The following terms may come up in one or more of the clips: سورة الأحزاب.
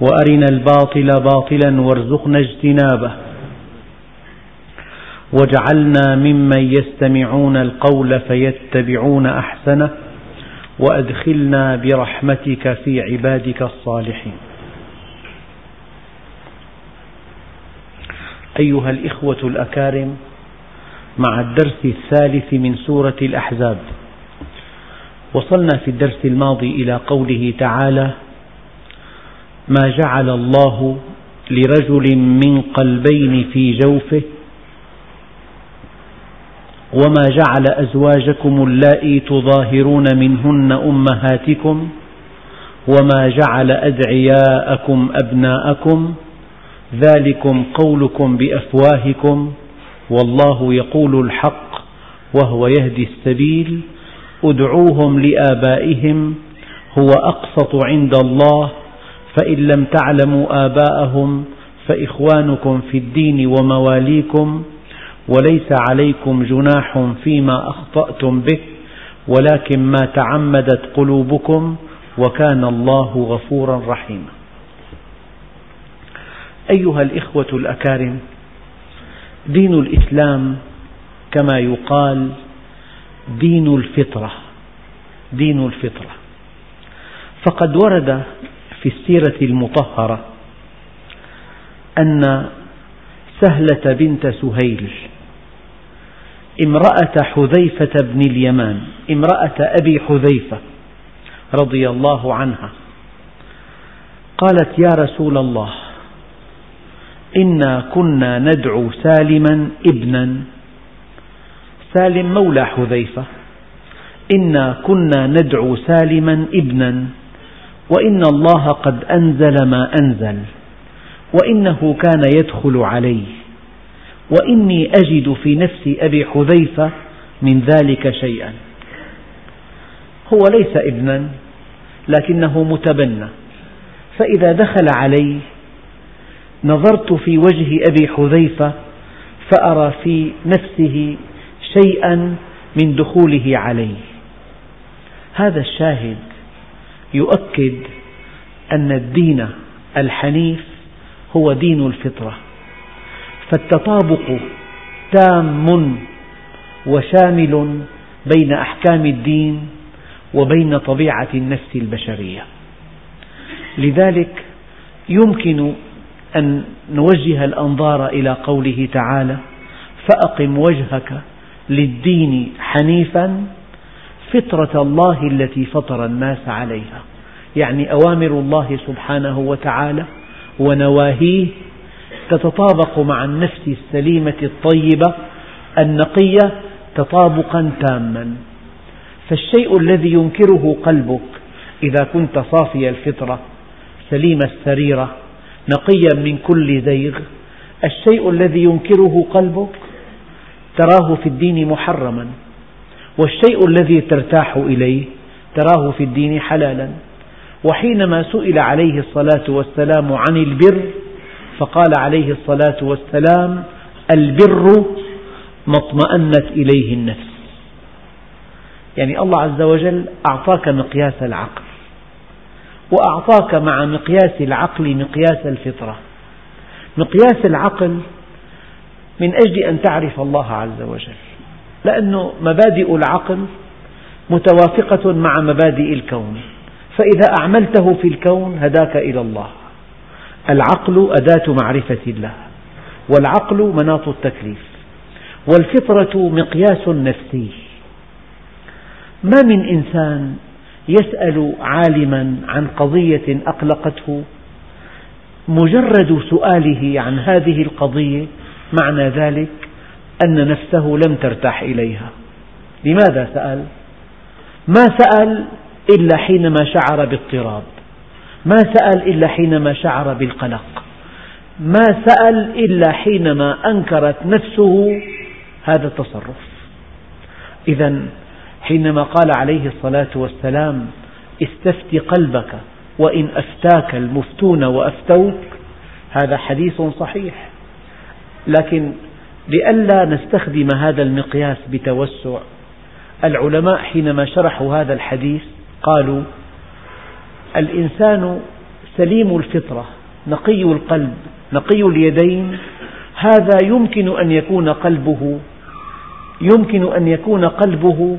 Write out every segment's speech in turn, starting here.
وأرنا الباطل باطلا وارزقنا اجتنابه، واجعلنا ممن يستمعون القول فيتبعون أحسنه، وأدخلنا برحمتك في عبادك الصالحين. أيها الإخوة الأكارم، مع الدرس الثالث من سورة الأحزاب. وصلنا في الدرس الماضي إلى قوله تعالى: ما جعل الله لرجل من قلبين في جوفه وما جعل أزواجكم اللائي تظاهرون منهن أمهاتكم وما جعل أدعياءكم أبناءكم ذلكم قولكم بأفواهكم والله يقول الحق وهو يهدي السبيل ادعوهم لآبائهم هو أقسط عند الله فإن لم تعلموا آباءهم فإخوانكم في الدين ومواليكم وليس عليكم جناح فيما أخطأتم به ولكن ما تعمدت قلوبكم وكان الله غفورا رحيما. أيها الإخوة الأكارم، دين الإسلام كما يقال دين الفطرة، دين الفطرة. فقد ورد في السيرة المطهرة أن سهلة بنت سهيل امرأة حذيفة بن اليمان، امرأة أبي حذيفة رضي الله عنها، قالت: يا رسول الله، إنا كنا ندعو سالما ابنا، سالم مولى حذيفة، إنا كنا ندعو سالما ابنا وإن الله قد أنزل ما أنزل وإنه كان يدخل علي وإني أجد في نفسي أبي حذيفة من ذلك شيئا. هو ليس ابنا لكنه متبنى، فإذا دخل علي نظرت في وجه أبي حذيفة فأرى في نفسه شيئا من دخوله علي. هذا الشاهد يؤكد أن الدين الحنيف هو دين الفطرة، فالتطابق تام وشامل بين أحكام الدين وبين طبيعة النفس البشرية. لذلك يمكن أن نوجه الأنظار إلى قوله تعالى: فأقم وجهك للدين حنيفا فطرة الله التي فطر الناس عليها. يعني أوامر الله سبحانه وتعالى ونواهيه تتطابق مع النفس السليمة الطيبة النقية تطابقا تاما. فالشيء الذي ينكره قلبك إذا كنت صافي الفطرة سليم السريرة نقيا من كل زيغ، الشيء الذي ينكره قلبك تراه في الدين محرما، والشيء الذي ترتاح إليه تراه في الدين حلالا. وحينما سئل عليه الصلاة والسلام عن البر فقال عليه الصلاة والسلام: البر ما اطمأنت إليه النفس. يعني الله عز وجل أعطاك مقياس العقل، وأعطاك مع مقياس العقل مقياس الفطرة. مقياس العقل من أجل أن تعرف الله عز وجل، لأن مبادئ العقل متوافقة مع مبادئ الكون، فإذا أعملته في الكون هداك إلى الله. العقل أداة معرفة الله، والعقل مناط التكليف، والفطرة مقياس نفسي. ما من إنسان يسأل عالما عن قضية أقلقته، مجرد سؤاله عن هذه القضية معنى ذلك أن نفسه لم ترتاح إليها. لماذا سأل؟ ما سأل إلا حينما شعر باضطراب، ما سأل إلا حينما شعر بالقلق، ما سأل إلا حينما أنكرت نفسه هذا التصرف. إذا حينما قال عليه الصلاة والسلام استفتِ قلبك وإن أفتاك المفتون وأفتوك، هذا حديث صحيح، لكن لئلا نستخدم هذا المقياس بتوسع، العلماء حينما شرحوا هذا الحديث قالوا الإنسان سليم الفطرة نقي القلب نقي اليدين، هذا يمكن أن يكون قلبه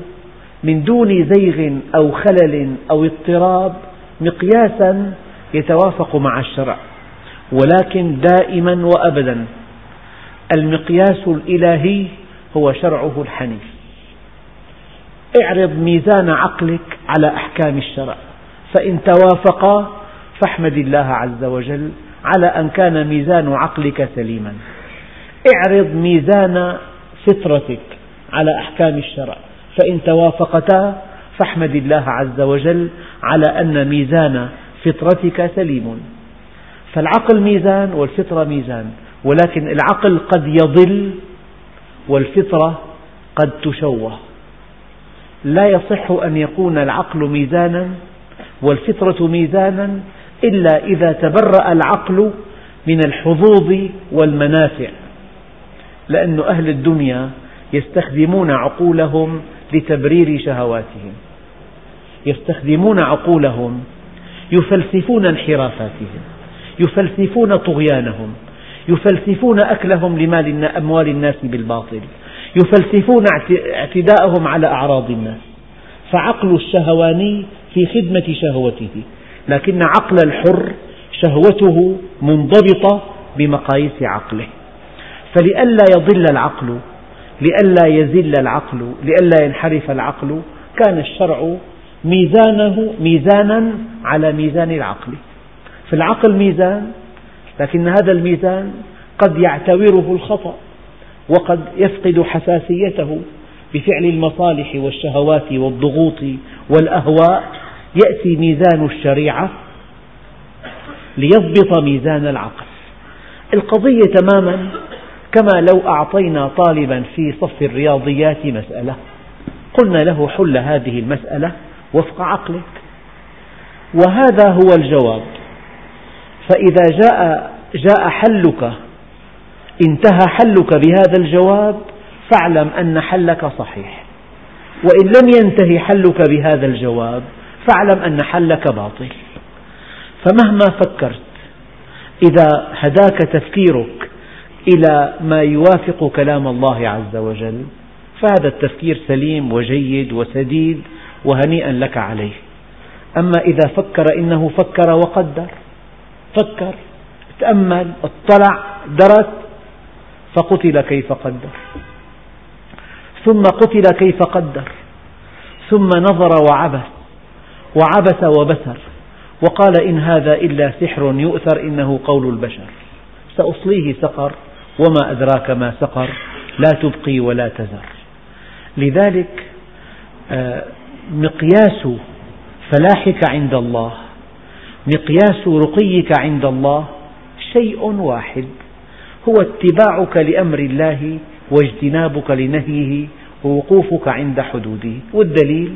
من دون زيغ أو خلل أو اضطراب مقياسا يتوافق مع الشرع، ولكن دائما وأبدا المقياس الإلهي هو شرعه الحنيف. اعرض ميزان عقلك على أحكام الشرع، فإن توافقا فاحمد الله عز وجل على أن كان ميزان عقلك سليما. اعرض ميزان فطرتك على أحكام الشرع، فإن توافقتا فاحمد الله عز وجل على أن ميزان فطرتك سليم. فالعقل ميزان والفطرة ميزان، ولكن العقل قد يضل والفطرة قد تشوه، لا يصح أن يكون العقل ميزانا والفطرة ميزانا إلا إذا تبرأ العقل من الحظوظ والمنافع، لأن أهل الدنيا يستخدمون عقولهم لتبرير شهواتهم، يستخدمون عقولهم، يفلسفون انحرافاتهم، يفلسفون طغيانهم، يفلسفون أكلهم لأموال الناس بالباطل، يفلسفون اعتداءهم على أعراض الناس، فعقل الشهواني في خدمة شهوته، لكن عقل الحر شهوته منضبطة بمقاييس عقله. فلئلا يضل العقل، لئلا يزل العقل، لئلا ينحرف العقل، كان الشرع ميزانا على ميزان العقل. فالعقل ميزان، لكن هذا الميزان قد يعتوره الخطأ وقد يفقد حساسيته بفعل المصالح والشهوات والضغوط والأهواء، يأتي ميزان الشريعة ليضبط ميزان العقل. القضية تماما كما لو أعطينا طالبا في صف الرياضيات مسألة، قلنا له حل هذه المسألة وفق عقلك، وهذا هو الجواب، فإذا جاء حلك، انتهى حلك بهذا الجواب، فاعلم أن حلك صحيح، وإن لم ينتهي حلك بهذا الجواب فاعلم أن حلك باطل. فمهما فكرت، إذا هداك تفكيرك إلى ما يوافق كلام الله عز وجل فهذا التفكير سليم وجيد وسديد، وهنيئا لك عليه. أما إذا فكر، إنه فكر وقدر، فكر، تأمل، اطلع، درس، فقتل كيف قدر، ثم قتل كيف قدر، ثم نظر وعبس وبسر، وقال إن هذا إلا سحر يؤثر إنه قول البشر، سأصليه سقر وما أدراك ما سقر، لا تبقي ولا تذر. لذلك مقياس فلاحك عند الله، مقياس رقيك عند الله شيء واحد، هو اتباعك لأمر الله واجتنابك لنهيه ووقوفك عند حدوده، والدليل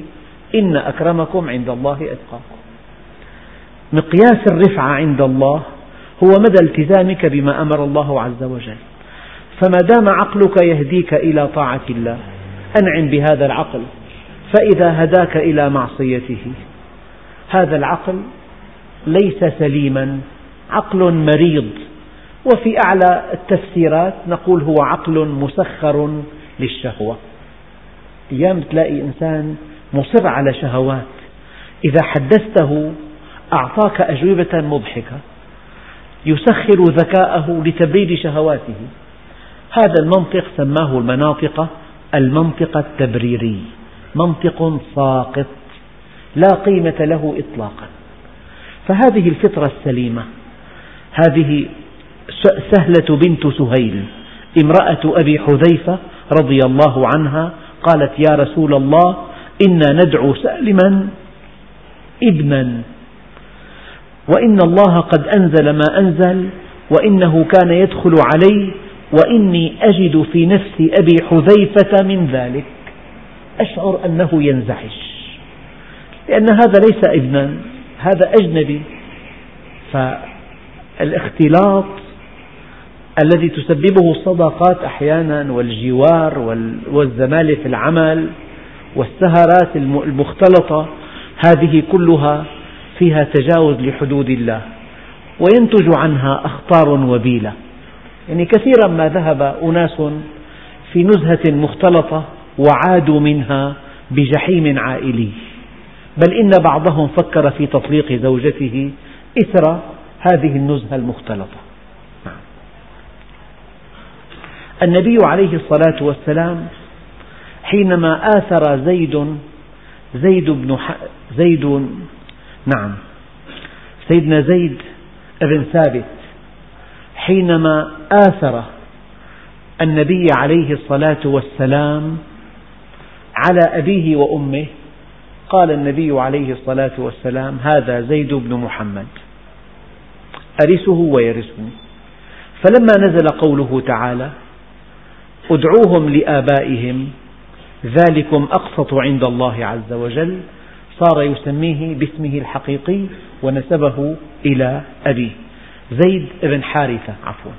إن أكرمكم عند الله أتقاكم. مقياس الرفعة عند الله هو مدى التزامك بما أمر الله عز وجل. فما دام عقلك يهديك إلى طاعة الله أنعم بهذا العقل، فإذا هداك إلى معصيته هذا العقل ليس سليما، عقل مريض، وفي أعلى التفسيرات نقول هو عقل مسخر للشهوة. أيام تلاقي إنسان مصر على شهوات، إذا حدثته أعطاك أجوبة مضحكة، يسخر ذكاءه لتبريد شهواته. هذا المنطق سماه المنطق التبريري، منطق ساقط لا قيمة له إطلاقا. فهذه الفطرة السليمة، هذه سهلة بنت سهيل امرأة أبي حذيفة رضي الله عنها قالت يا رسول الله إنا ندعو سالما ابنا، وإن الله قد أنزل ما أنزل وإنه كان يدخل علي وإني أجد في نفسي أبي حذيفة من ذلك، أشعر أنه ينزعج لأن هذا ليس ابنا، هذا أجنبي. فالاختلاط الذي تسببه الصداقات أحيانا والجوار والزمالة في العمل والسهرات المختلطة، هذه كلها فيها تجاوز لحدود الله وينتج عنها أخطار وبيلة. يعني كثيرا ما ذهب أناس في نزهة مختلطة وعادوا منها بجحيم عائلي، بل إن بعضهم فكر في تطليق زوجته إثر هذه النزهة المختلطة. النبي عليه الصلاة والسلام حينما آثر سيدنا زيد بن ثابت، حينما آثر النبي عليه الصلاة والسلام على أبيه وأمه، قال النبي عليه الصلاة والسلام: هذا زيد بن محمد أرثه ويرثني. فلما نزل قوله تعالى: ادعوهم لآبائهم ذلكم أقسط عند الله عز وجل، صار يسميه باسمه الحقيقي ونسبه إلى أبيه زيد بن حارثة عفوا.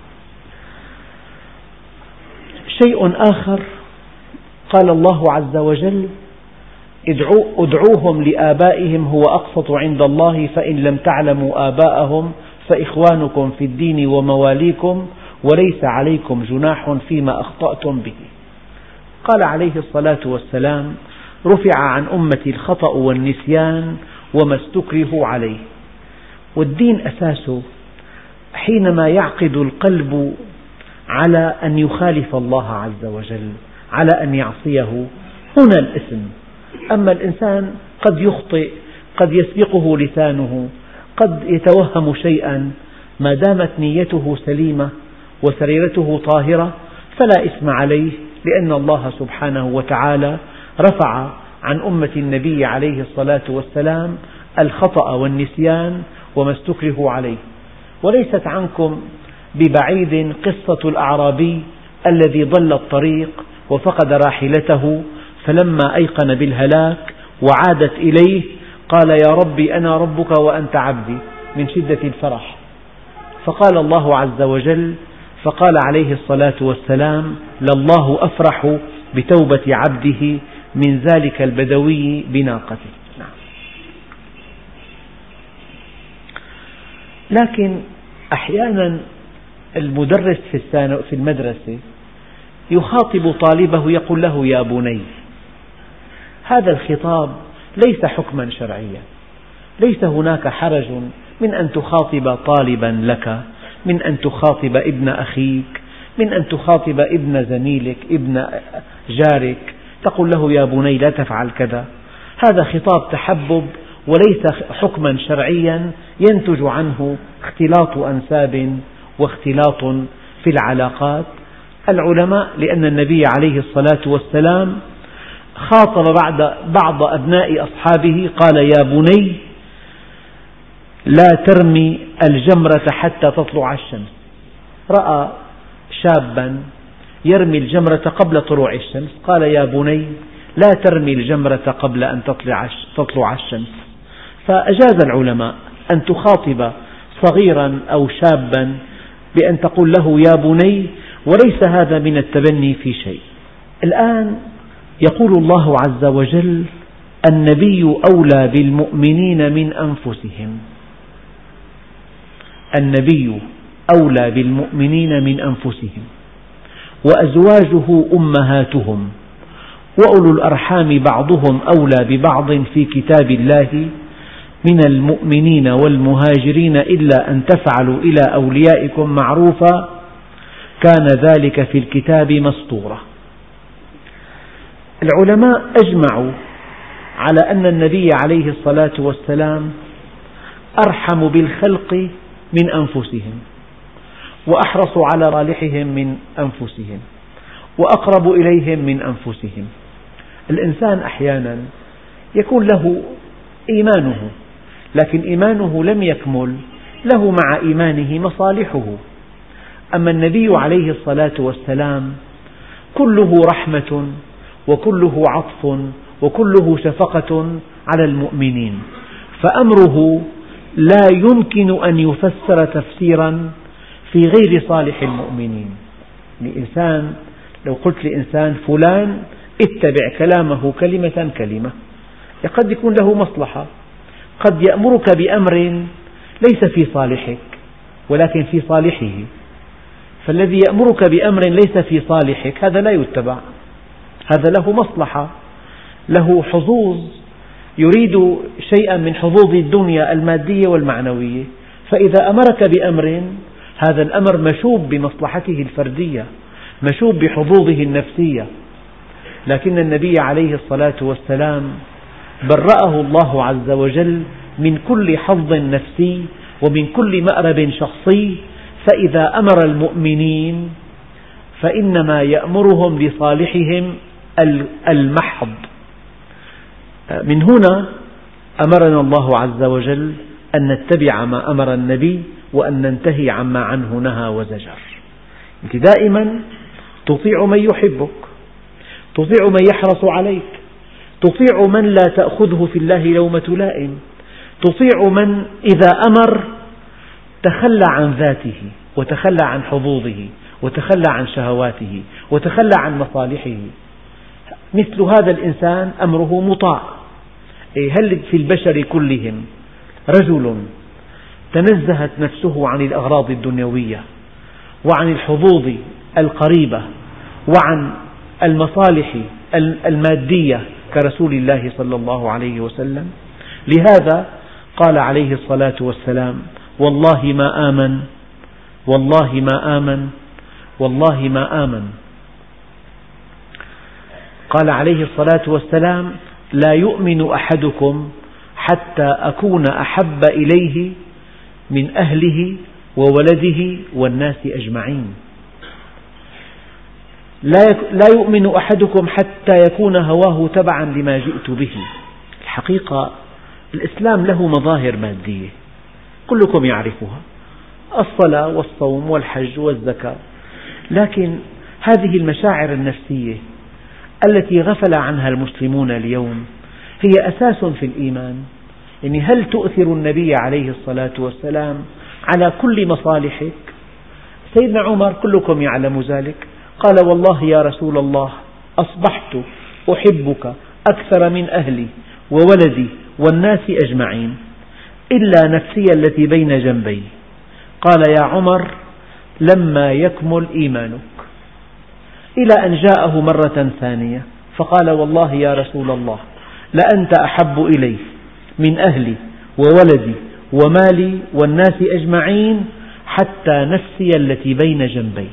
شيء آخر قال الله عز وجل: ادعوهم لآبائهم هو أقسط عند الله فإن لم تعلموا آباءهم فإخوانكم في الدين ومواليكم وليس عليكم جناح فيما أخطأتم به. قال عليه الصلاة والسلام: رفع عن أمتي الخطأ والنسيان وما استكرهوا عليه. والدين أساسه حينما يعقد القلب على أن يخالف الله عز وجل، على أن يعصيه، هنا الإثم. أما الإنسان قد يخطئ، قد يسبقه لسانه، قد يتوهم شيئا، ما دامت نيته سليمة وسريرته طاهرة فلا إثم عليه، لأن الله سبحانه وتعالى رفع عن أمة النبي عليه الصلاة والسلام الخطأ والنسيان وما استكرهوا عليه. وليست عنكم ببعيد قصة الأعرابي الذي ضل الطريق وفقد راحلته، فلما أيقن بالهلاك وعادت إليه قال: يا ربي أنا ربك وأنت عبدي، من شدة الفرح. فقال الله عز وجل، فقال عليه الصلاة والسلام: لله أفرح بتوبة عبده من ذلك البدوي بناقته. لكن أحيانا المدرس في المدرسة يخاطب طالبه يقول له: يا بني. هذا الخطاب ليس حكما شرعيا، ليس هناك حرج من أن تخاطب طالبا لك، من أن تخاطب ابن أخيك، من أن تخاطب ابن زميلك، ابن جارك، تقول له: يا بني لا تفعل كذا. هذا خطاب تحبب وليس حكما شرعيا ينتج عنه اختلاط أنساب واختلاط في العلاقات. العلماء، لأن النبي عليه الصلاة والسلام خاطب بعض أبناء أصحابه قال: يا بني لا ترمي الجمرة حتى تطلع الشمس. رأى شابا يرمي الجمرة قبل طلوع الشمس، قال: يا بني لا ترمي الجمرة قبل أن تطلع الشمس. فأجاز العلماء أن تخاطب صغيرا أو شابا بأن تقول له يا بني، وليس هذا من التبني في شيء. الآن يقول الله عز وجل: النبي أولى بالمؤمنين من أنفسهم. النبي أولى بالمؤمنين من أنفسهم وأزواجه أمهاتهم وأولو الأرحام بعضهم أولى ببعض في كتاب الله من المؤمنين والمهاجرين إلا أن تفعلوا إلى أوليائكم معروفا كان ذلك في الكتاب مسطورا. العلماء أجمعوا على أن النبي عليه الصلاة والسلام أرحم بالخلق من أنفسهم، وأحرص على رالحهم من أنفسهم، وأقرب إليهم من أنفسهم. الإنسان أحيانا يكون له إيمانه، لكن إيمانه لم يكمل، له مع إيمانه مصالحه. أما النبي عليه الصلاة والسلام كله رحمة وكله عطف وكله شفقة على المؤمنين، فأمره لا يمكن أن يفسر تفسيرا في غير صالح المؤمنين. الإنسان لو قلت لإنسان فلان اتبع كلامه كلمة كلمة، قد يكون له مصلحة، قد يأمرك بأمر ليس في صالحك ولكن في صالحه، فالذي يأمرك بأمر ليس في صالحك هذا لا يتبع، هذا له مصلحة، له حظوظ، يريد شيئا من حظوظ الدنيا المادية والمعنوية، فإذا أمرك بأمر هذا الأمر مشوب بمصلحته الفردية، مشوب بحظوظه النفسية. لكن النبي عليه الصلاة والسلام برأه الله عز وجل من كل حظ نفسي ومن كل مأرب شخصي، فإذا أمر المؤمنين فإنما يأمرهم لصالحهم المحض. من هنا أمرنا الله عز وجل أن نتبع ما أمر النبي وأن ننتهي عما عنه نهى وزجر. أنت دائما تطيع من يحبك، تطيع من يحرص عليك، تطيع من لا تأخذه في الله لومة لائم، تطيع من إذا أمر تخلى عن ذاته وتخلى عن حظوظه وتخلى عن شهواته وتخلى عن مصالحه. مثل هذا الإنسان أمره مطاع. هل في البشر كلهم رجل تنزهت نفسه عن الأغراض الدنيوية وعن الحظوظ القريبة وعن المصالح المادية كرسول الله صلى الله عليه وسلم؟ لهذا قال عليه الصلاة والسلام: والله ما آمن، والله ما آمن، والله ما آمن. قال عليه الصلاة والسلام: لا يؤمن أحدكم حتى أكون أحب إليه من أهله وولده والناس أجمعين. لا يؤمن أحدكم حتى يكون هواه تبعا لما جئت به. الحقيقة الإسلام له مظاهر مادية كلكم يعرفها، الصلاة والصوم والحج والزكاة، لكن هذه المشاعر النفسية التي غفل عنها المسلمون اليوم هي أساس في الإيمان. يعني هل تؤثر النبي عليه الصلاة والسلام على كل مصالحك؟ سيدنا عمر كلكم يعلم ذلك، قال: والله يا رسول الله أصبحت أحبك أكثر من أهلي وولدي والناس أجمعين إلا نفسي التي بين جنبي. قال: يا عمر لما يكمل إيمانك. إلى أن جاءه مرة ثانية فقال: والله يا رسول الله لأنت أحب إلي من أهلي وولدي ومالي والناس أجمعين حتى نفسي التي بين جنبي.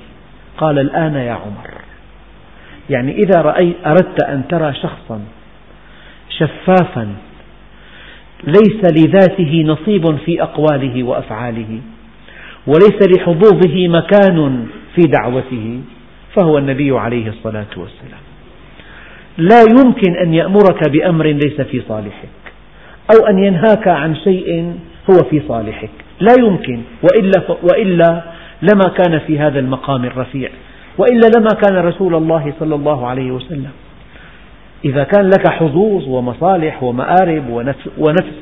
قال: الآن يا عمر. يعني إذا أردت أن ترى شخصا شفافا ليس لذاته نصيب في أقواله وأفعاله وليس لحظوظه مكان في دعوته فهو النبي عليه الصلاة والسلام. لا يمكن أن يأمرك بأمر ليس في صالحك أو أن ينهاك عن شيء هو في صالحك، لا يمكن، وإلا لما كان في هذا المقام الرفيع، وإلا لما كان رسول الله صلى الله عليه وسلم. إذا كان لك حظوظ ومصالح ومآرب ونفس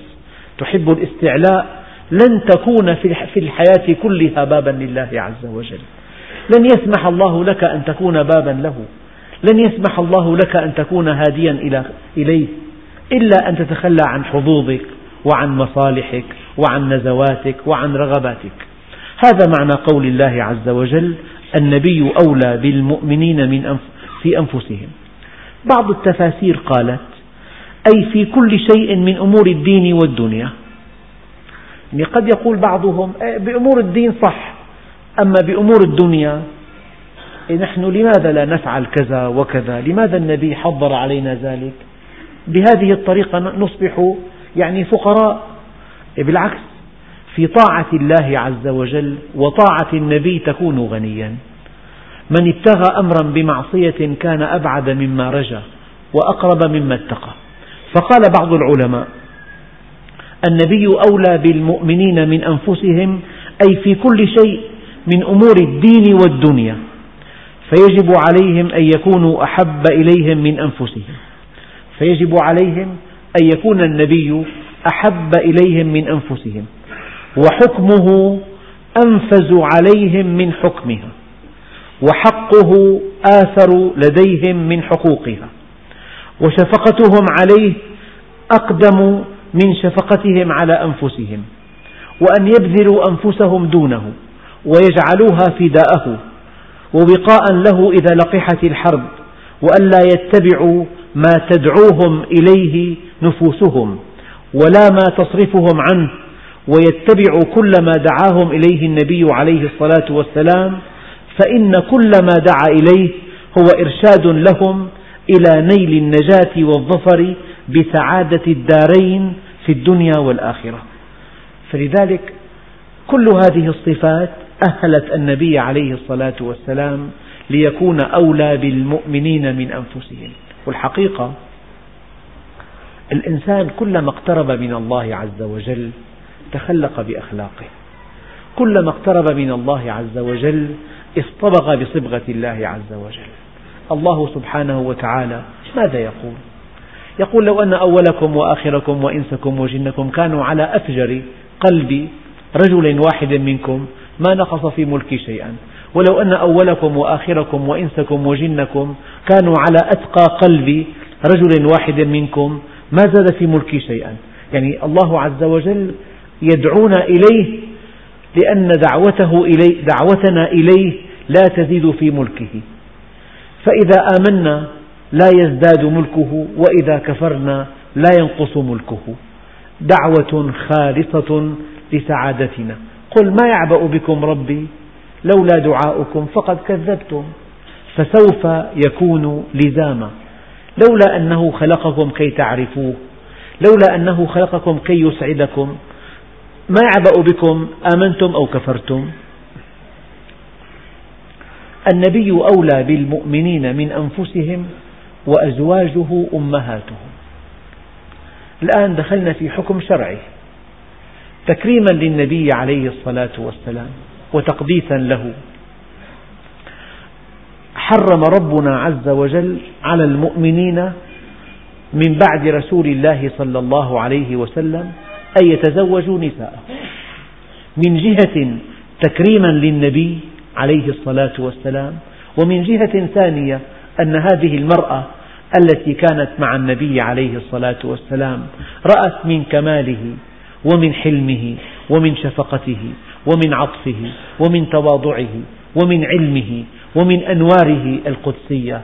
تحب الاستعلاء لن تكون في الحياة كلها بابا لله عز وجل، لن يسمح الله لك أن تكون بابا له، لن يسمح الله لك أن تكون هاديا إليه إلا أن تتخلى عن حظوظك وعن مصالحك وعن نزواتك وعن رغباتك. هذا معنى قول الله عز وجل: النبي أولى بالمؤمنين في أنفسهم. بعض التفاسير قالت: أي في كل شيء من أمور الدين والدنيا. قد يقول بعضهم: بأمور الدين صح، أما بأمور الدنيا نحن لماذا لا نفعل كذا وكذا؟ لماذا النبي حضر علينا ذلك؟ بهذه الطريقة نصبح فقراء. بالعكس، في طاعة الله عز وجل وطاعة النبي تكون غنيا. من ابتغى أمرا بمعصية كان أبعد مما رجا وأقرب مما اتقى. فقال بعض العلماء: النبي أولى بالمؤمنين من أنفسهم، أي في كل شيء من أمور الدين والدنيا، فيجب عليهم أن يكونوا أحب إليهم من أنفسهم، فيجب عليهم أن يكون النبي أحب إليهم من أنفسهم، وحكمه أنفذ عليهم من حكمها، وحقه آثر لديهم من حقوقها، وشفقتهم عليه أقدم من شفقتهم على أنفسهم، وأن يبذلوا أنفسهم دونه ويجعلوها فداءه ووقاء له إذا لقحت الحرب، وألا يتبعوا ما تدعوهم إليه نفوسهم ولا ما تصرفهم عنه، ويتبعوا كل ما دعاهم إليه النبي عليه الصلاة والسلام، فإن كل ما دعا إليه هو إرشاد لهم إلى نيل النجاة والظفر بسعادة الدارين في الدنيا والآخرة. فلذلك كل هذه الصفات أهلت النبي عليه الصلاة والسلام ليكون أولى بالمؤمنين من أنفسهم. والحقيقة الإنسان كلما اقترب من الله عز وجل تخلق بأخلاقه، كلما اقترب من الله عز وجل اصطبغ بصبغة الله عز وجل. الله سبحانه وتعالى ماذا يقول؟ يقول: لو أن أولكم وآخركم وإنسكم وجنكم كانوا على أفجر قلب رجل واحد منكم ما نقص في ملكي شيئا، ولو أن أولكم وآخركم وإنسكم وجنكم كانوا على أتقى قلب رجل واحد منكم ما زاد في ملكي شيئا. يعني الله عز وجل يدعونا إليه لأن دعوتنا إليه لا تزيد في ملكه، فإذا آمنا لا يزداد ملكه، وإذا كفرنا لا ينقص ملكه. دعوة خالصة لسعادتنا. قل ما يعبأ بكم ربي لولا دعاؤكم فقد كذبتم فسوف يكون لزاما. لولا أنه خلقكم كي تعرفوه، لولا أنه خلقكم كي يسعدكم، ما يعبأ بكم آمنتم أو كفرتم. النبي أولى بالمؤمنين من أنفسهم وأزواجه أمهاتهم. الآن دخلنا في حكم شرعي تكريما للنبي عليه الصلاة والسلام وتقديسا له. حرم ربنا عز وجل على المؤمنين من بعد رسول الله صلى الله عليه وسلم أن يتزوجوا نساءه، من جهة تكريما للنبي عليه الصلاة والسلام، ومن جهة ثانية أن هذه المرأة التي كانت مع النبي عليه الصلاة والسلام رأت من كماله ومن حلمه ومن شفقته ومن عطفه ومن تواضعه ومن علمه ومن أنواره القدسية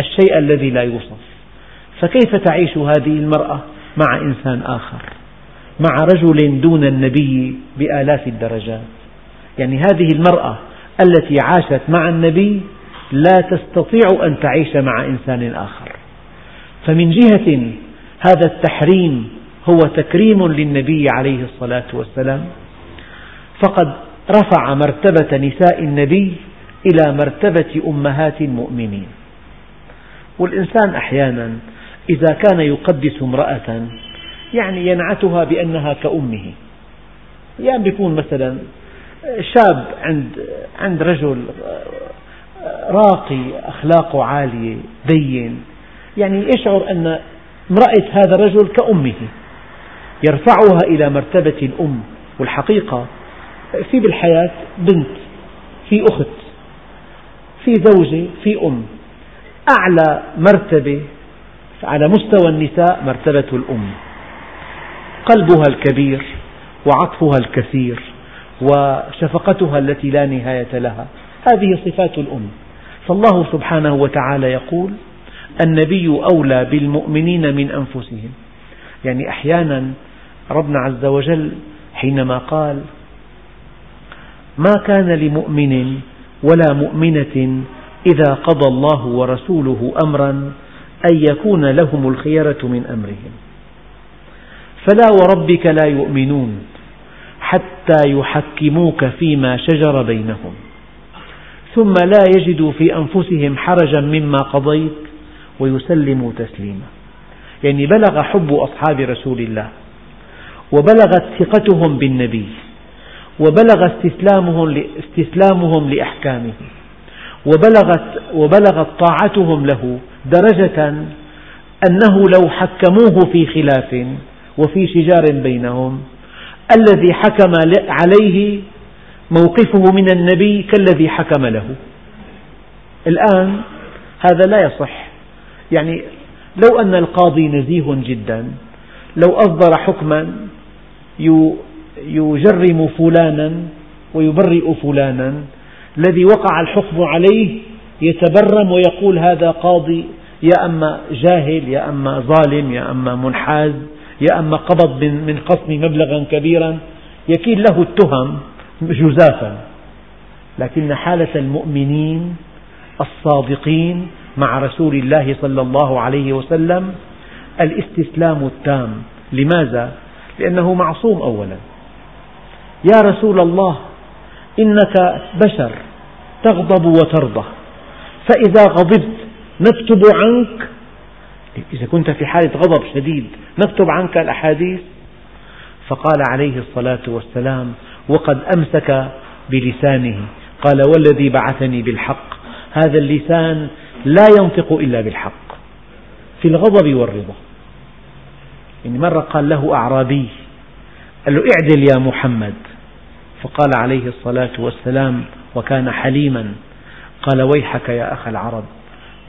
الشيء الذي لا يوصف. فكيف تعيش هذه المرأة مع إنسان آخر، مع رجل دون النبي بآلاف الدرجات؟ يعني هذه المرأة التي عاشت مع النبي لا تستطيع أن تعيش مع إنسان آخر. فمن جهة هذا التحريم هو تكريم للنبي عليه الصلاة والسلام، فقد رفع مرتبة نساء النبي إلى مرتبة أمهات المؤمنين. والإنسان أحيانا إذا كان يقدس امرأة يعني ينعتها بأنها كأمه. يعني بيكون مثلا شاب عند رجل راقي أخلاقه عالية دين، يعني يشعر أن امرأة هذا الرجل كأمه، يرفعها إلى مرتبة الأم. والحقيقة في بالحياة بنت، في أخت، في زوجة، في أم. أعلى مرتبة على مستوى النساء مرتبة الأم، قلبها الكبير وعطفها الكثير وشفقتها التي لا نهاية لها، هذه صفات الأم. فالله سبحانه وتعالى يقول: النبي أولى بالمؤمنين من أنفسهم. يعني أحيانا ربنا عز وجل حينما قال: ما كان لمؤمن ولا مؤمنة إذا قضى الله ورسوله أمرا أن يكون لهم الخيرة من أمرهم، فلا وربك لا يؤمنون حتى يحكموك فيما شجر بينهم ثم لا يجدوا في أنفسهم حرجا مما قضيت ويسلموا تسليما. يعني بلغ حب أصحاب رسول الله وبلغت ثقتهم بالنبي وبلغ استسلامهم لأحكامه وبلغت طاعتهم له درجة أنه لو حكموه في خلاف وفي شجار بينهم الذي حكم عليه موقفه من النبي كالذي حكم له. الآن هذا لا يصح، يعني لو أن القاضي نزيه جدا لو أصدر حكما يجرم فلانا ويبرئ فلانا، الذي وقع الحكم عليه يتبرم ويقول هذا قاضي يا أما جاهل يا أما ظالم يا أما منحاز يا أما قبض من خصمي مبلغا كبيرا، يكيل له التهم جزافا. لكن حالة المؤمنين الصادقين مع رسول الله صلى الله عليه وسلم الاستسلام التام. لماذا؟ لأنه معصوم أولا. يا رسول الله إنك بشر تغضب وترضى، فإذا غضبت نكتب عنك، إذا كنت في حالة غضب شديد نكتب عنك الأحاديث. فقال عليه الصلاة والسلام وقد أمسك بلسانه قال والذي بعثني بالحق، هذا اللسان لا ينطق إلا بالحق في الغضب والرضا. يعني مرة قال له أعرابي قال له اعدل يا محمد، فقال عليه الصلاة والسلام وكان حليما قال ويحك يا أخ العرب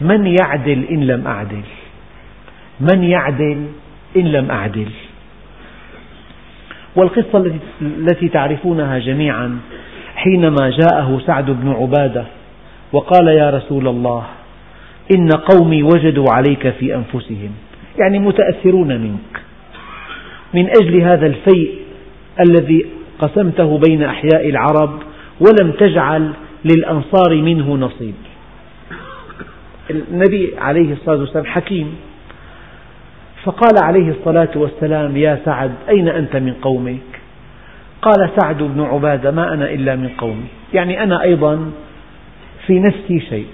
من يعدل إن لم أعدل، من يعدل إن لم أعدل. والقصة التي تعرفونها جميعا، حينما جاءه سعد بن عبادة وقال يا رسول الله إن قومي وجدوا عليك في أنفسهم، يعني متأثرون منك من أجل هذا الفيء الذي قسمته بين أحياء العرب ولم تجعل للأنصار منه نصيب. النبي عليه الصلاة والسلام حكيم، فقال عليه الصلاة والسلام يا سعد أين أنت من قومك؟ قال سعد بن عبادة ما أنا إلا من قومي، يعني أنا أيضا في نفسي شيء.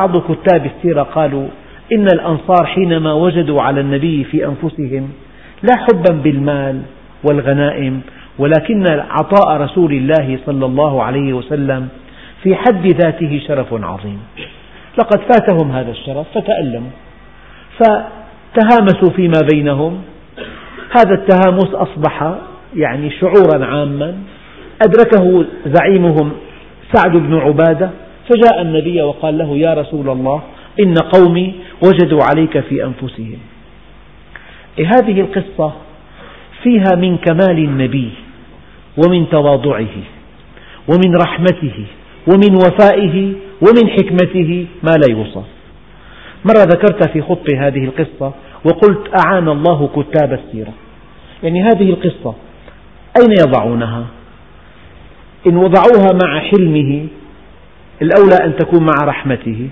بعض كتاب السيرة قالوا إن الأنصار حينما وجدوا على النبي في أنفسهم لا حبا بالمال والغنائم، ولكن عطاء رسول الله صلى الله عليه وسلم في حد ذاته شرف عظيم، لقد فاتهم هذا الشرف فتألموا فتهامسوا فيما بينهم. هذا التهامس أصبح يعني شعورا عاما أدركه زعيمهم سعد بن عبادة، فجاء النبي وقال له يا رسول الله إن قومي وجدوا عليك في أنفسهم. هذه القصة فيها من كمال النبي ومن تواضعه ومن رحمته ومن وفائه ومن حكمته ما لا يوصف. مرة ذكرت في خطبي هذه القصة وقلت أعان الله كتاب السيرة، يعني هذه القصة أين يضعونها؟ إن وضعوها مع حلمه الأولى أن تكون مع رحمته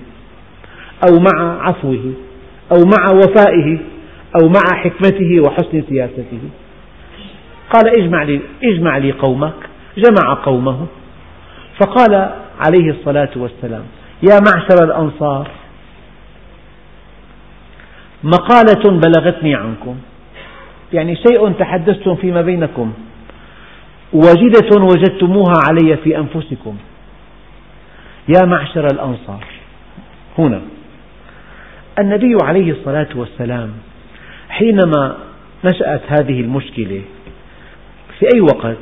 أو مع عفوه أو مع وفائه أو مع حكمته وحسن سياسته. قال اجمع لي قومك، جمع قومه فقال عليه الصلاة والسلام يا معشر الأنصار مقالة بلغتني عنكم، يعني شيء تحدثتم فيما بينكم، واجدة وجدتموها علي في أنفسكم. يا معشر الأنصار، هنا النبي عليه الصلاة والسلام حينما نشأت هذه المشكلة في أي وقت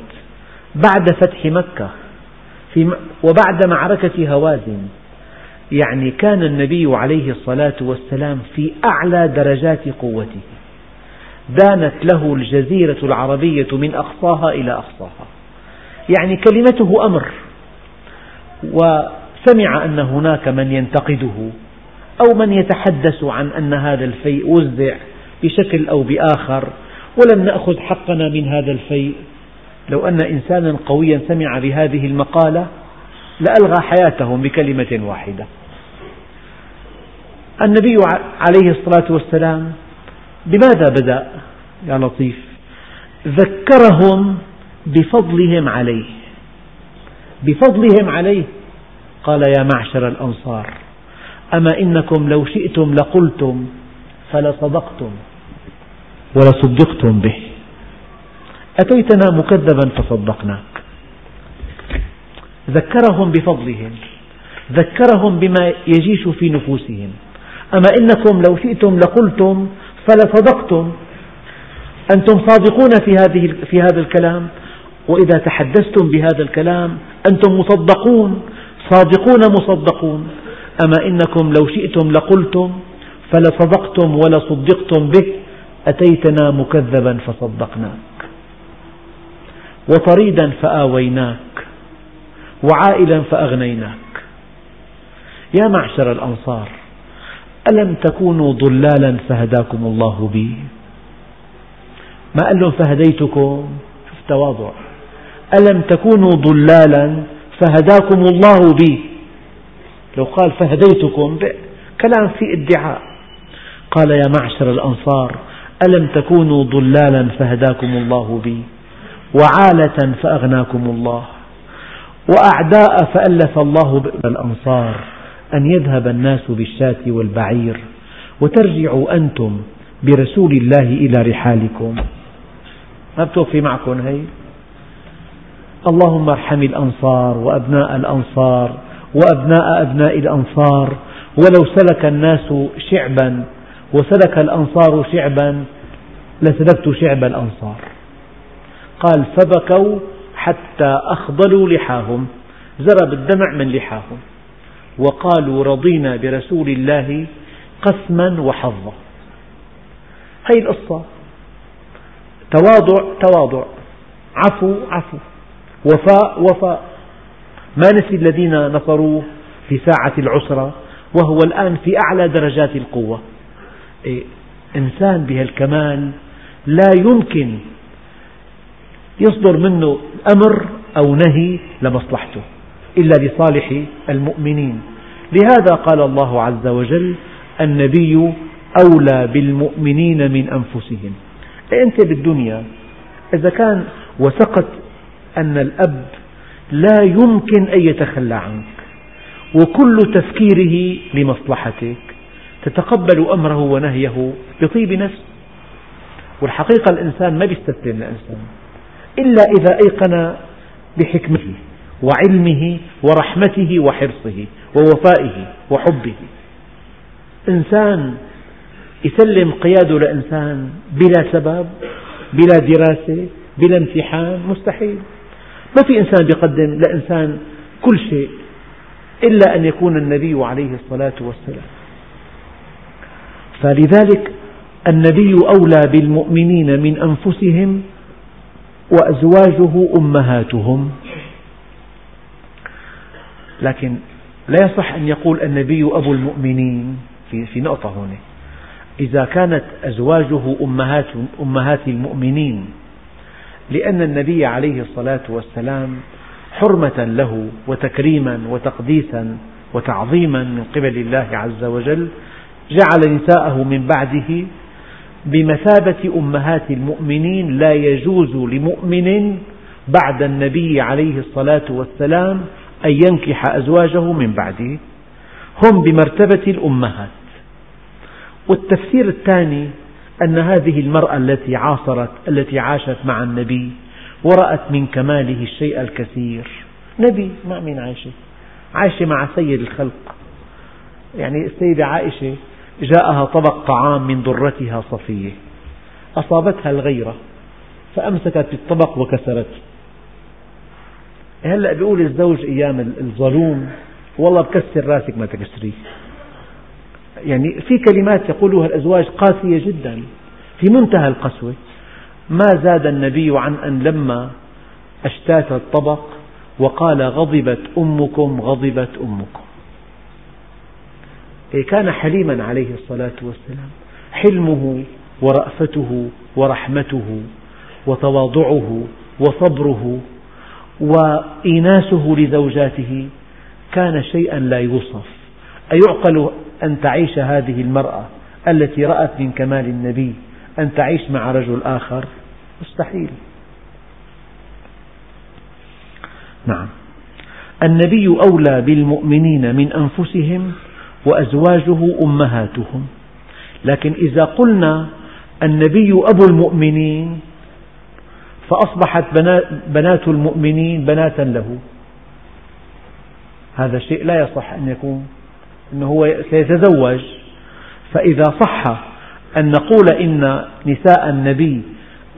بعد فتح مكة وبعد معركة هوازن، يعني كان النبي عليه الصلاة والسلام في أعلى درجات قوته، دانت له الجزيرة العربية من أقصاها إلى أقصاها، يعني كلمته أمر. وسمع أن هناك من ينتقده أو من يتحدث عن أن هذا الفيء وزع بشكل أو بآخر ولم نأخذ حقنا من هذا الفيء، لو أن إنسانا قويا سمع بهذه المقالة لألغى حياتهم بكلمة واحدة. النبي عليه الصلاة والسلام بماذا بدأ يا لطيف؟ ذكرهم بفضلهم عليه قال يا معشر الأنصار أما إنكم لو شئتم لقلتم فلصدقتم ولصدقتم به، أتيتنا مكذبا فصدقناك. ذكرهم بفضلهم، ذكرهم بما يجيش في نفوسهم. أما إنكم لو شئتم لقلتم فلصدقتم، أنتم صادقون في هذا الكلام، وإذا تحدثتم بهذا الكلام أنتم مصدقون، صادقون مصدقون. أما إنكم لو شئتم لقلتم فلصدقتم ولصدقتم به، أتيتنا مكذبا فصدقناك، وطريدا فآويناك، وعائلا فأغنيناك. يا معشر الأنصار، ألم تكونوا ضلالا فهداكم الله بي؟ ما قال لهم فهديتكم، شوف تواضع. ألم تكونوا ضلالا فهداكم الله بي، لو قال فهديتكم كلام في ادعاء. قال يا معشر الأنصار ألم تكونوا ضلالا فهداكم الله بي، وعالة فأغناكم الله، وأعداء فألف الله بين الأنصار، أن يذهب الناس بالشاة والبعير وترجعوا أنتم برسول الله إلى رحالكم. ما بتوقفي معكم هي؟ اللهم ارحم الأنصار وأبناء الأنصار وأبناء أبناء الأنصار، ولو سلك الناس شعبا وسلك الأنصار شعبا لسلكت شعب الأنصار. قال فبكوا حتى أخضلوا لحاهم، زرب الدمع من لحاهم، وقالوا رضينا برسول الله قسما وحظا. هذه القصة، تواضع تواضع، عفو عفو، وفاء وفاء. ما نسي الذين نصروه في ساعة العسرة وهو الآن في أعلى درجات القوة. إنسان بهالكمال لا يمكن يصدر منه أمر أو نهي لمصلحته إلا لصالح المؤمنين. لهذا قال الله عز وجل النبي أولى بالمؤمنين من أنفسهم. أنت بالدنيا إذا كان وثقت أن الأب لا يمكن أن يتخلى عنك وكل تفكيره لمصلحتك، تتقبل أمره ونهيه بطيب نفس. والحقيقة الإنسان ما يستسلم لإنسان إلا إذا أيقن بحكمته وعلمه ورحمته وحرصه ووفائه وحبه. إنسان يسلم قياده لإنسان بلا سبب، بلا دراسة، بلا امتحان، مستحيل. ما في إنسان يقدم لإنسان كل شيء إلا أن يكون النبي عليه الصلاة والسلام. فلذلك النبي أولى بالمؤمنين من أنفسهم وأزواجه أمهاتهم. لكن لا يصح أن يقول النبي أبو المؤمنين، في نقطة هنا. إذا كانت أزواجه أمهات المؤمنين، لأن النبي عليه الصلاة والسلام حرمة له وتكريما وتقديسا وتعظيما من قبل الله عز وجل جعل نساءه من بعده بمثابة أمهات المؤمنين. لا يجوز لمؤمن بعد النبي عليه الصلاة والسلام أن ينكح أزواجه من بعده، هم بمرتبة الأمهات. والتفسير الثاني أن هذه المرأة التي عاشت مع النبي ورأت من كماله الشيء الكثير. نبي مع من عايشة مع سيد الخلق. يعني السيدة عائشة جاءها طبق طعام من ضرتها صفية، أصابتها الغيرة فأمسكت بالطبق وكسرته. هلأ بيقول الزوج أيام الظلوم والله بكسر راسك ما تكسريه. يعني في كلمات يقولها الأزواج قاسية جدا في منتهى القسوة. ما زاد النبي عن أن لما أشتات الطبق وقال غضبت أمكم غضبت أمكم. كان حليما عليه الصلاة والسلام، حلمه ورأفته ورحمته وتواضعه وصبره وإيناسه لزوجاته كان شيئا لا يوصف. أيعقل أن تعيش هذه المرأة التي رأت من كمال النبي أن تعيش مع رجل آخر؟ مستحيل. نعم، النبي أولى بالمؤمنين من أنفسهم وأزواجه أمهاتهم. لكن إذا قلنا النبي أبو المؤمنين، فأصبحت بنات المؤمنين بناتا له. هذا الشيء لا يصح أن يكون، أنه هو سيتزوج. فإذا صح أن نقول إن نساء النبي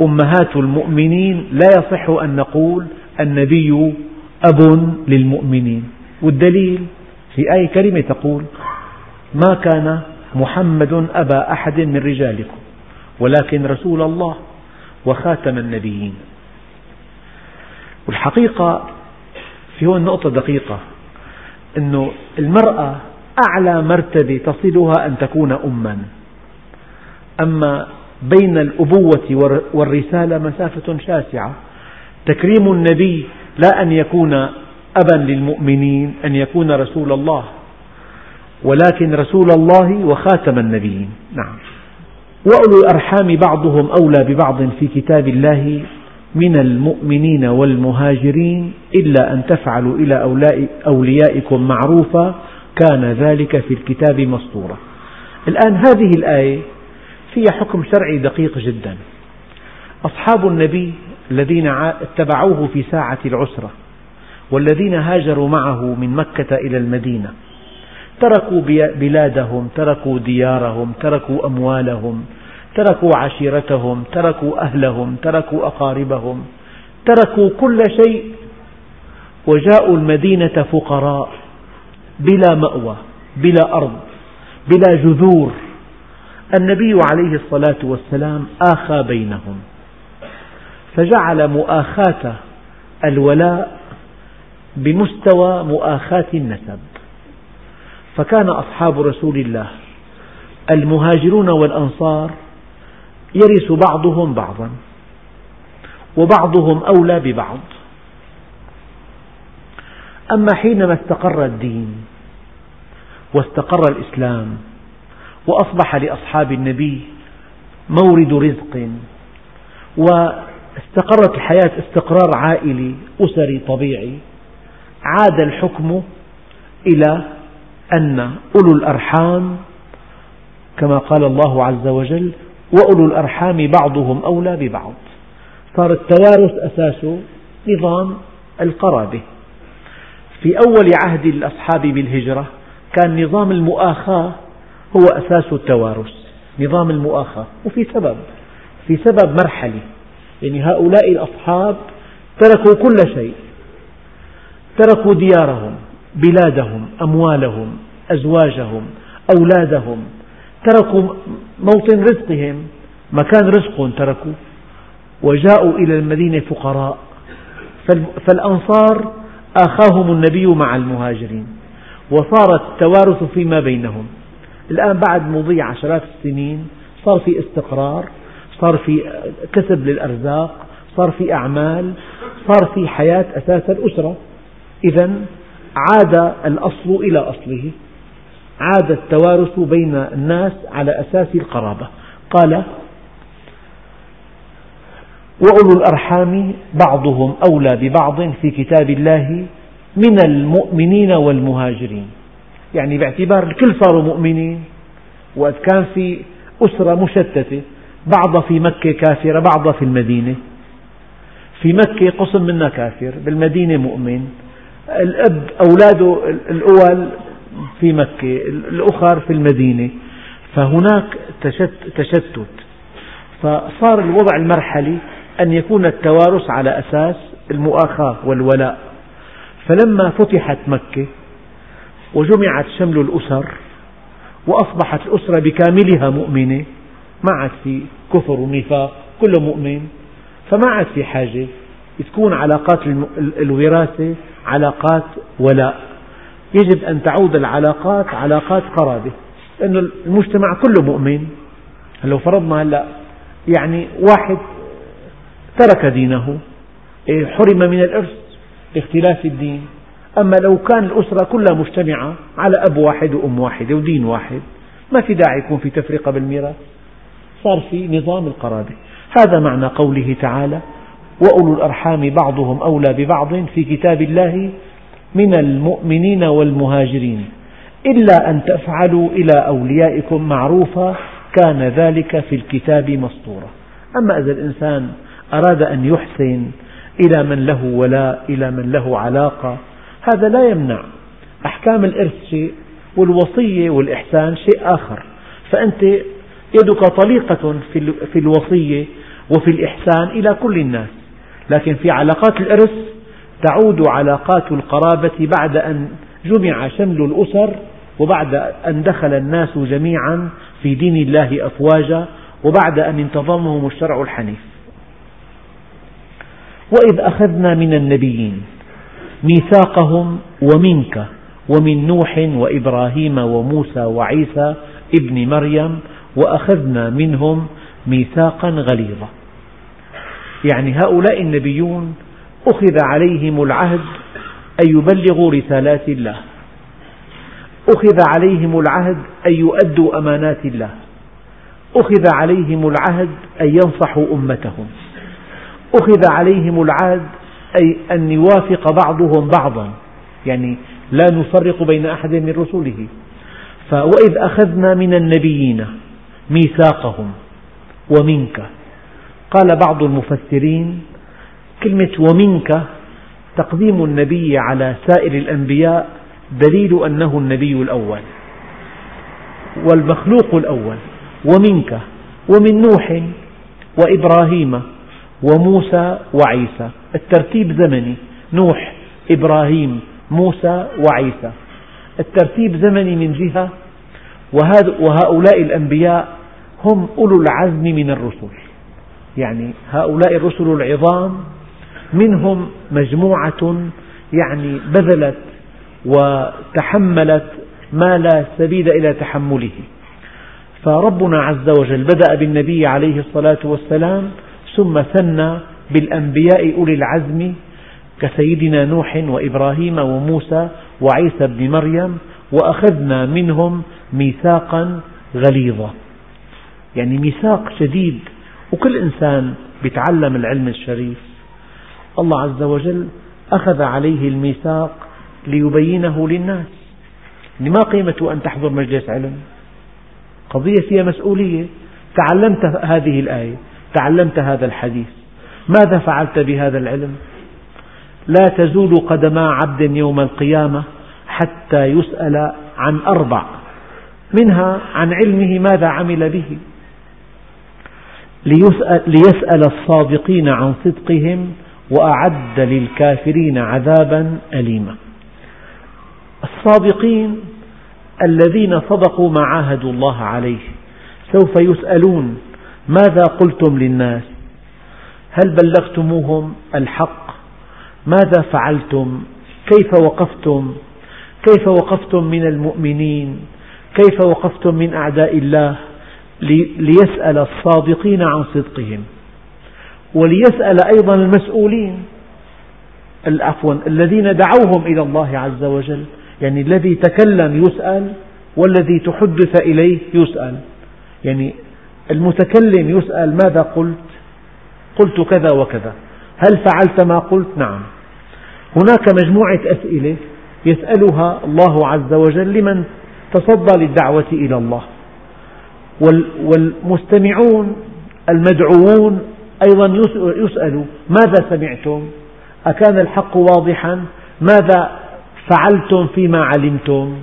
أمهات المؤمنين، لا يصح أن نقول النبي أب للمؤمنين. والدليل في آية كريمة تقول: ما كان محمد أبا أحد من رجالكم ولكن رسول الله وخاتم النبيين. والحقيقة في هون نقطة دقيقة، أن المرأة أعلى مرتبة تصلها أن تكون أما، أما بين الأبوة والرسالة مسافة شاسعة. تكريم النبي لا أن يكون أبا للمؤمنين، أن يكون رسول الله، ولكن رسول الله وخاتم النبيين. نعم. وأولو الأرحام بعضهم أولى ببعض في كتاب الله من المؤمنين والمهاجرين إلا أن تفعلوا إلى أوليائكم معروفا كان ذلك في الكتاب مسطورا. الآن هذه الآية فيها حكم شرعي دقيق جدا. أصحاب النبي الذين اتبعوه في ساعة العسرة والذين هاجروا معه من مكة إلى المدينة تركوا بلادهم، تركوا ديارهم، تركوا أموالهم، تركوا عشيرتهم، تركوا أهلهم، تركوا أقاربهم، تركوا كل شيء وجاءوا المدينة فقراء بلا مأوى، بلا أرض، بلا جذور. النبي عليه الصلاة والسلام آخى بينهم، فجعل مؤاخاة الولاء بمستوى مؤاخاة النسب. فكان أصحاب رسول الله المهاجرون والأنصار يرث بعضهم بعضا، وبعضهم أولى ببعض. أما حينما استقر الدين واستقر الإسلام وأصبح لأصحاب النبي مورد رزق واستقرت الحياة استقرار عائلي أسري طبيعي، عاد الحكم إلى أن أولو الأرحام كما قال الله عز وجل: وأولو الأرحام بعضهم أولى ببعض. صار التوارث أساسه نظام القرابة. في أول عهد الأصحاب بالهجرة كان نظام المؤاخاة هو أساس التوارث، نظام المؤاخاة. وفي سبب، في سبب مرحلي، يعني هؤلاء الأصحاب تركوا كل شيء، تركوا ديارهم، بلادهم، أموالهم، أزواجهم، أولادهم، تركوا موطن رزقهم، مكان رزقهم تركوا، وجاءوا إلى المدينة فقراء. فالأنصار آخاهم النبي مع المهاجرين، وصار التوارث فيما بينهم. الآن بعد مضي عشرات السنين صار في استقرار، صار في كسب للأرزاق، صار في أعمال، صار في حياة أساس الأسرة. إذا عاد الأصل إلى أصله، عاد التوارث بين الناس على أساس القرابة. قال: وأولو الأرحام بعضهم أولى ببعض في كتاب الله من المؤمنين والمهاجرين. يعني باعتبار الكل صاروا مؤمنين، وقد كان في أسرة مشتتة، بعض في مكة كافرة، بعض في المدينة. في مكة قسم منا كافر، بالمدينة مؤمن. الأب أولاده الأول في مكة، الأخر في المدينة، فهناك تشتت. فصار الوضع المرحلي أن يكون التوارث على أساس المؤاخاة والولاء. فلما فتحت مكة وجمعت شمل الأسر وأصبحت الأسرة بكاملها مؤمنة، ما عاد في كفر ونفاق، كله مؤمن، فما عاد في حاجة تكون علاقات الوراثة علاقات ولاء. يجب أن تعود العلاقات علاقات قرابة، لأن المجتمع كله مؤمن. لو فرضنا هلا يعني واحد ترك دينه حرم من الإرث لاختلاف الدين، أما لو كان الأسرة كلها مجتمعة على أب واحد وأم واحدة ودين واحد، ما في داعي يكون في تفرقة بالميراث، صار في نظام القرابة. هذا معنى قوله تعالى: وأولو الأرحام بعضهم أولى ببعض في كتاب الله من المؤمنين والمهاجرين إلا أن تفعلوا إلى أوليائكم معروفا كان ذلك في الكتاب مسطورا. أما إذا الإنسان أراد أن يحسن إلى من له ولاء، إلى من له علاقة، هذا لا يمنع. أحكام الإرث شيء، والوصية والإحسان شيء آخر، فأنت يدك طليقة في الوصية وفي الإحسان إلى كل الناس، لكن في علاقات الإرث تعود علاقات القرابة بعد أن جمع شمل الأسر، وبعد أن دخل الناس جميعا في دين الله أفواجا، وبعد أن انتظمهم الشرع الحنيف. وإذ أخذنا من النبيين ميثاقهم ومنك ومن نوح وإبراهيم وموسى وعيسى ابن مريم وأخذنا منهم ميثاقا غليظا. يعني هؤلاء النبيون أخذ عليهم العهد أن يبلغوا رسالات الله، أخذ عليهم العهد أن يؤدوا أمانات الله، أخذ عليهم العهد أن ينصحوا أمتهم، أخذ عليهم العهد أي أن يوافق بعضهم بعضا، يعني لا نفرق بين أحد من رسله. فوإذ أخذنا من النبيين ميثاقهم ومنك، قال بعض المفسرين كلمة ومنك تقديم النبي على سائر الأنبياء دليل أنه النبي الأول والمخلوق الأول. ومنك ومن نوح وإبراهيم وموسى وعيسى، الترتيب زمني، نوح إبراهيم موسى وعيسى، الترتيب زمني من جهة، وهؤلاء الأنبياء هم أولو العزم من الرسل، يعني هؤلاء الرسل العظام منهم مجموعة يعني بذلت وتحملت ما لا سبيل إلى تحمله. فربنا عز وجل بدأ بالنبي عليه الصلاة والسلام، ثم ثنى بالأنبياء أولي العزم كسيدنا نوح وإبراهيم وموسى وعيسى بن مريم وأخذنا منهم ميثاقا غليظا، يعني ميثاق شديد. وكل إنسان يتعلم العلم الشريف الله عز وجل أخذ عليه الميثاق ليبينه للناس. ما قيمة أن تحضر مجلس علم؟ قضية فيها مسؤولية. تعلمت هذه الآية، تعلمت هذا الحديث، ماذا فعلت بهذا العلم؟ لا تزول قدم عبد يوم القيامة حتى يسأل عن أربع، منها عن علمه ماذا عمل به، ليسأل الصادقين عن صدقهم وأعد للكافرين عذابا أليما. الصادقين الذين صدقوا ما عاهدوا الله عليه، سوف يسألون ماذا قلتم للناس، هل بلغتموهم الحق، ماذا فعلتم، كيف وقفتم، كيف وقفتم من المؤمنين، كيف وقفتم من أعداء الله. ليسأل الصادقين عن صدقهم، وليسأل أيضا المسؤولين الذين دعوهم إلى الله عز وجل، يعني الذي تكلم يسأل، والذي تحدث إليه يسأل. يعني المتكلم يسأل ماذا قلت، قلت كذا وكذا، هل فعلت ما قلت، نعم. هناك مجموعة أسئلة يسألها الله عز وجل لمن تصدى للدعوة إلى الله، والمستمعون المدعوون أيضا يسألوا ماذا سمعتم، أكان الحق واضحا، ماذا فعلتم فيما علمتم.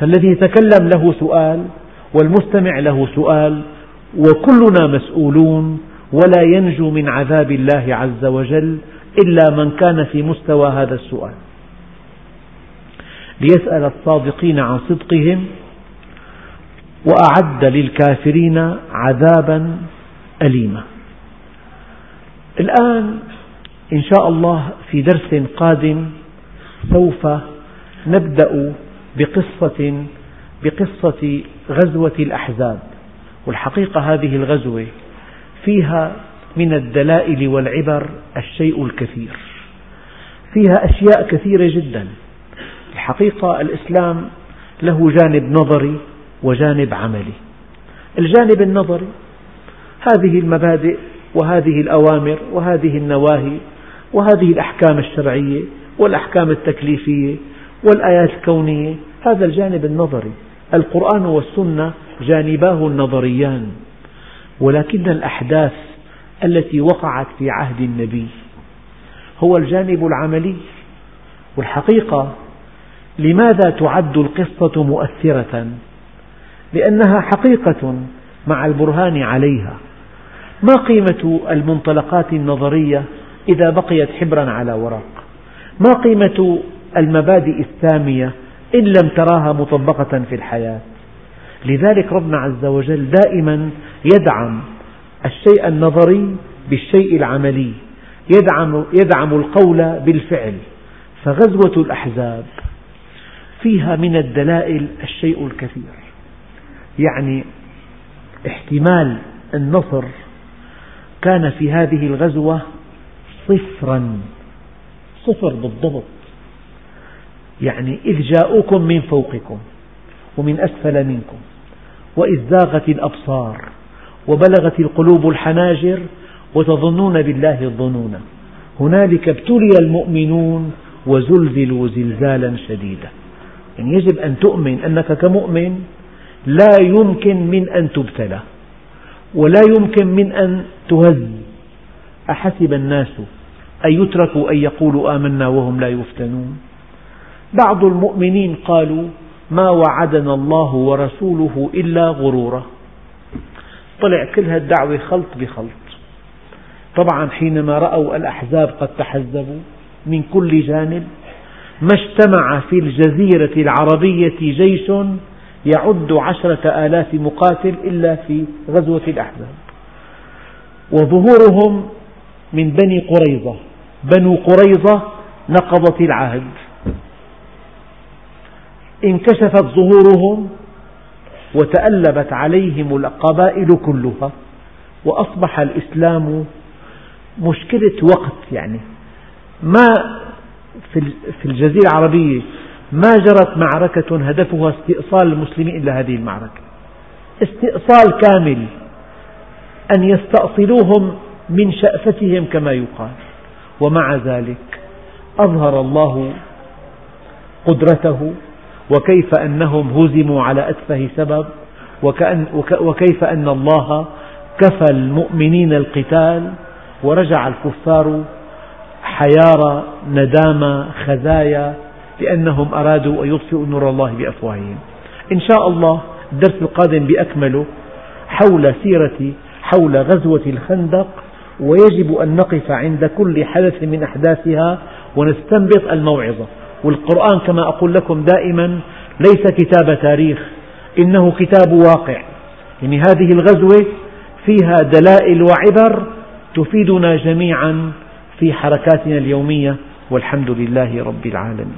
فالذي يتكلم له سؤال، والمستمع له سؤال، وكلنا مسؤولون، ولا ينجو من عذاب الله عز وجل إلا من كان في مستوى هذا السؤال. ليسأل الصادقين عن صدقهم وأعد للكافرين عذابا أليما. الآن إن شاء الله في درس قادم سوف نبدأ بقصة غزوة الأحزاب. والحقيقة هذه الغزوة فيها من الدلائل والعبر الشيء الكثير، فيها أشياء كثيرة جدا. الحقيقة الإسلام له جانب نظري وجانب عملي. الجانب النظري هذه المبادئ وهذه الأوامر وهذه النواهي وهذه الأحكام الشرعية والأحكام التكليفية والآيات الكونية، هذا الجانب النظري. القرآن والسنة جانباه النظريان، ولكن الأحداث التي وقعت في عهد النبي هو الجانب العملي. والحقيقة لماذا تعد القصة مؤثرة؟ لأنها حقيقة مع البرهان عليها. ما قيمة المنطلقات النظرية إذا بقيت حبرا على ورق؟ ما قيمة المبادئ السامية إن لم تراها مطبقة في الحياة؟ لذلك ربنا عز وجل دائما يدعم الشيء النظري بالشيء العملي، يدعم القول بالفعل. فغزوة الأحزاب فيها من الدلائل الشيء الكثير، يعني احتمال النصر كان في هذه الغزوة 0 بالضبط، يعني إذ جاءوكم من فوقكم ومن أسفل منكم وإذ زاغت الأبصار وبلغت القلوب الحناجر وتظنون بالله الظنون، هنالك ابتلي المؤمنون وزلزلوا زلزالا شديدا. يعني يجب أن تؤمن أنك كمؤمن لا يمكن من أن تبتلى ولا يمكن من أن تهز. أحسب الناس أن يتركوا أن يقولوا آمنا وهم لا يفتنون؟ بعض المؤمنين قالوا ما وعدنا الله ورسوله إلا غرورا. طلع كل هالدعوة خلط بخلط. طبعا حينما رأوا الأحزاب قد تحزبوا من كل جانب، ما اجتمع في الجزيرة العربية جيش يعد 10,000 مقاتل إلا في غزوة الأحزاب. وظهورهم من بني قريظة، بنو قريظة نقضت العهد، انكشفت ظهورهم وتألبت عليهم القبائل كلها، وأصبح الإسلام مشكلة وقت. يعني ما في الجزيرة العربية ما جرت معركة هدفها استئصال المسلمين إلا هذه المعركة، استئصال كامل، أن يستأصلوهم من شأفتهم كما يقال. ومع ذلك أظهر الله قدرته، وكيف أنهم هزموا على أتفه سبب، وكيف أن الله كفى المؤمنين القتال ورجع الكفار حيارى ندامى خزايا، لأنهم أرادوا أن يطفئوا نور الله بأفواههم. إن شاء الله الدرس القادم بأكمله حول غزوة الخندق، ويجب أن نقف عند كل حدث من أحداثها ونستنبط الموعظة. والقرآن كما أقول لكم دائما ليس كتاب تاريخ، إنه كتاب واقع. يعني هذه الغزوة فيها دلائل وعبر تفيدنا جميعا في حركاتنا اليومية، والحمد لله رب العالمين.